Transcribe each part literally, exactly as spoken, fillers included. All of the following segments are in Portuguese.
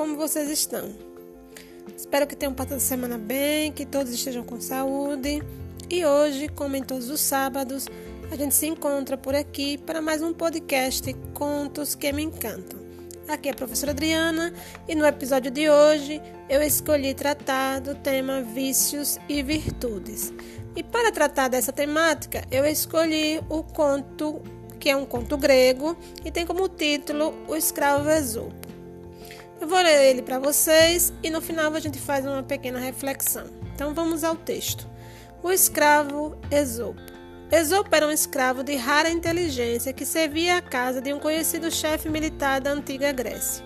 como vocês estão. Espero que tenham passado a semana bem, que todos estejam com saúde. E hoje, como em todos os sábados, a gente se encontra por aqui para mais um podcast Contos que me encantam. Aqui é a professora Adriana e no episódio de hoje eu escolhi tratar do tema vícios e virtudes. E para tratar dessa temática, eu escolhi o conto, que é um conto grego e tem como título O Escravo Esopo. Eu vou ler ele para vocês e no final a gente faz uma pequena reflexão. Então vamos ao texto. O escravo Esopo. Esopo era um escravo de rara inteligência que servia à casa de um conhecido chefe militar da antiga Grécia.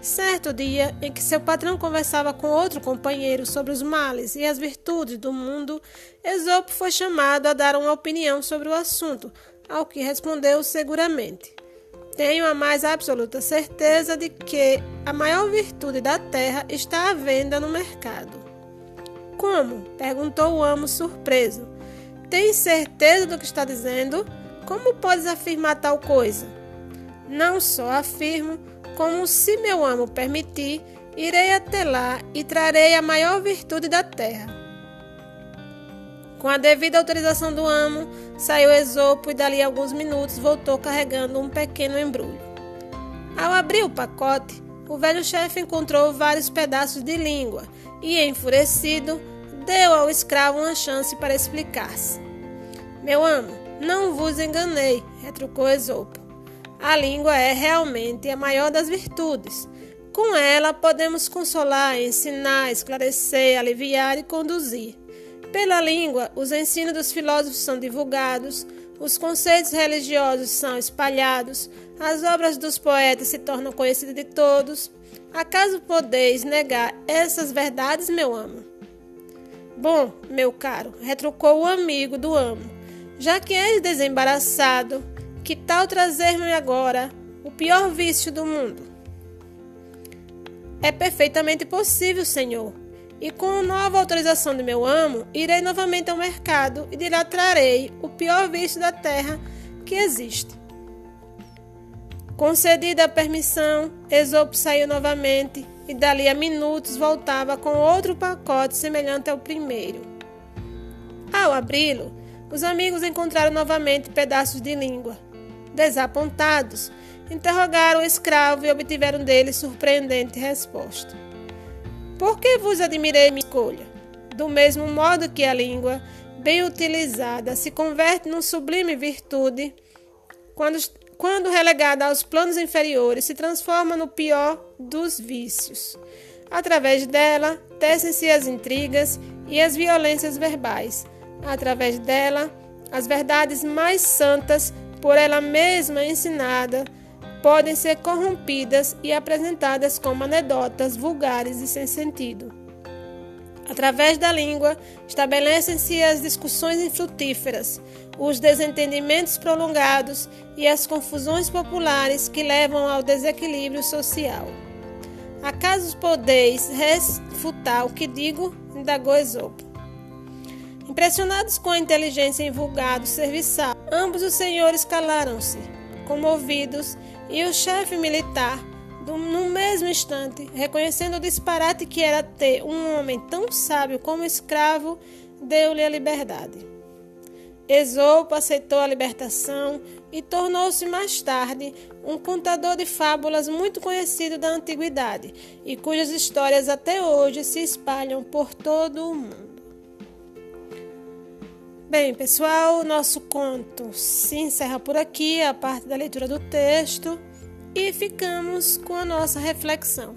Certo dia em que seu patrão conversava com outro companheiro sobre os males e as virtudes do mundo, Esopo foi chamado a dar uma opinião sobre o assunto, ao que respondeu seguramente: tenho a mais absoluta certeza de que a maior virtude da terra está à venda no mercado. Como? Perguntou o amo surpreso. Tens certeza do que está dizendo? Como podes afirmar tal coisa? Não só afirmo, como se meu amo permitir, irei até lá e trarei a maior virtude da terra. Com a devida autorização do amo, saiu Esopo e dali a alguns minutos voltou carregando um pequeno embrulho. Ao abrir o pacote, o velho chefe encontrou vários pedaços de língua e, enfurecido, deu ao escravo uma chance para explicar-se. Meu amo, não vos enganei, retrucou Esopo. A língua é realmente a maior das virtudes. Com ela podemos consolar, ensinar, esclarecer, aliviar e conduzir. Pela língua, os ensinos dos filósofos são divulgados, os conceitos religiosos são espalhados, as obras dos poetas se tornam conhecidas de todos. Acaso podeis negar essas verdades, meu amo? Bom, meu caro, retrucou o amigo do amo, já que és desembaraçado, que tal trazer-me agora o pior vício do mundo? É perfeitamente possível, senhor, e com nova autorização de meu amo, irei novamente ao mercado e de lá trarei o pior vício da terra que existe. Concedida a permissão, Esopo saiu novamente e dali a minutos voltava com outro pacote semelhante ao primeiro. Ao abri-lo, os amigos encontraram novamente pedaços de língua. Desapontados, interrogaram o escravo e obtiveram dele surpreendente resposta. Por que vos admirei minha escolha? Do mesmo modo que a língua, bem utilizada, se converte num sublime virtude, quando... quando relegada aos planos inferiores, se transforma no pior dos vícios. Através dela, tecem-se as intrigas e as violências verbais. Através dela, as verdades mais santas, por ela mesma ensinada, podem ser corrompidas e apresentadas como anedotas vulgares e sem sentido. Através da língua, estabelecem-se as discussões infrutíferas, os desentendimentos prolongados e as confusões populares que levam ao desequilíbrio social. Acaso podeis refutar o que digo? Indagou Esopo. Impressionados com a inteligência e vulgado serviçal, ambos os senhores calaram-se, comovidos, e o chefe militar, no mesmo instante, reconhecendo o disparate que era ter um homem tão sábio como escravo, deu-lhe a liberdade. Esopo aceitou a libertação e tornou-se mais tarde um contador de fábulas muito conhecido da antiguidade e cujas histórias até hoje se espalham por todo o mundo. Bem, pessoal, o nosso conto se encerra por aqui, a parte da leitura do texto, e ficamos com a nossa reflexão.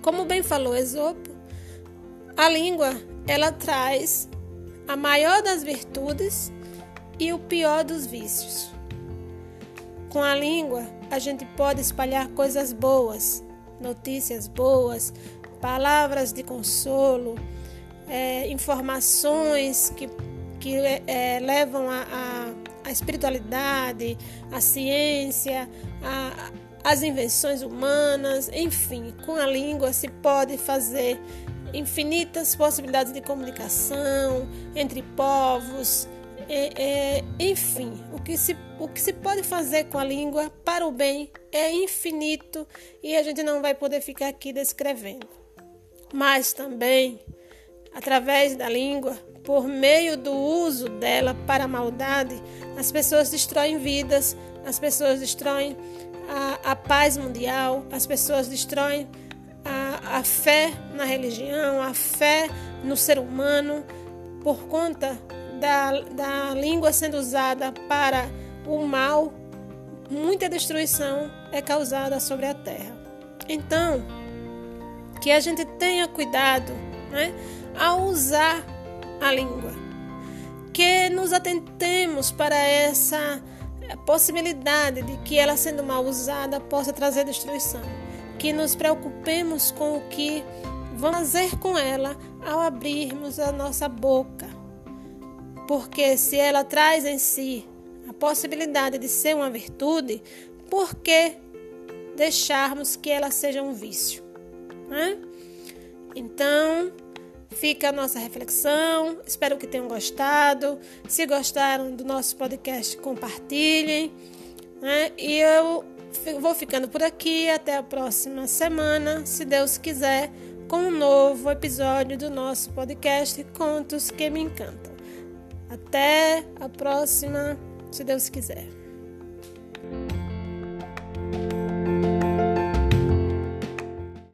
Como bem falou Esopo, a língua, ela traz a maior das virtudes e o pior dos vícios. Com a língua, a gente pode espalhar coisas boas, notícias boas, palavras de consolo, é, informações que, que é, levam à espiritualidade, à ciência, às invenções humanas, enfim, com a língua se pode fazer infinitas possibilidades de comunicação entre povos, É, é, enfim, o que, se, o que se pode fazer com a língua para o bem é infinito e a gente não vai poder ficar aqui descrevendo. Mas também, através da língua, por meio do uso dela para a maldade, as pessoas destroem vidas, as pessoas destroem a, a paz mundial, as pessoas destroem a, a fé na religião, a fé no ser humano, por conta da, da língua sendo usada para o mal. Muita destruição é causada sobre a terra. Então, que a gente tenha cuidado, né, ao usar a língua, que nos atentemos para essa possibilidade de que ela, sendo mal usada, possa trazer destruição, que nos preocupemos com o que vamos fazer com ela ao abrirmos a nossa boca, porque se ela traz em si a possibilidade de ser uma virtude, por que deixarmos que ela seja um vício, né? Então, fica a nossa reflexão, espero que tenham gostado. Se gostaram do nosso podcast, compartilhem, né? E eu vou ficando por aqui até a próxima semana, se Deus quiser, com um novo episódio do nosso podcast Contos que me encantam. Até a próxima, se Deus quiser.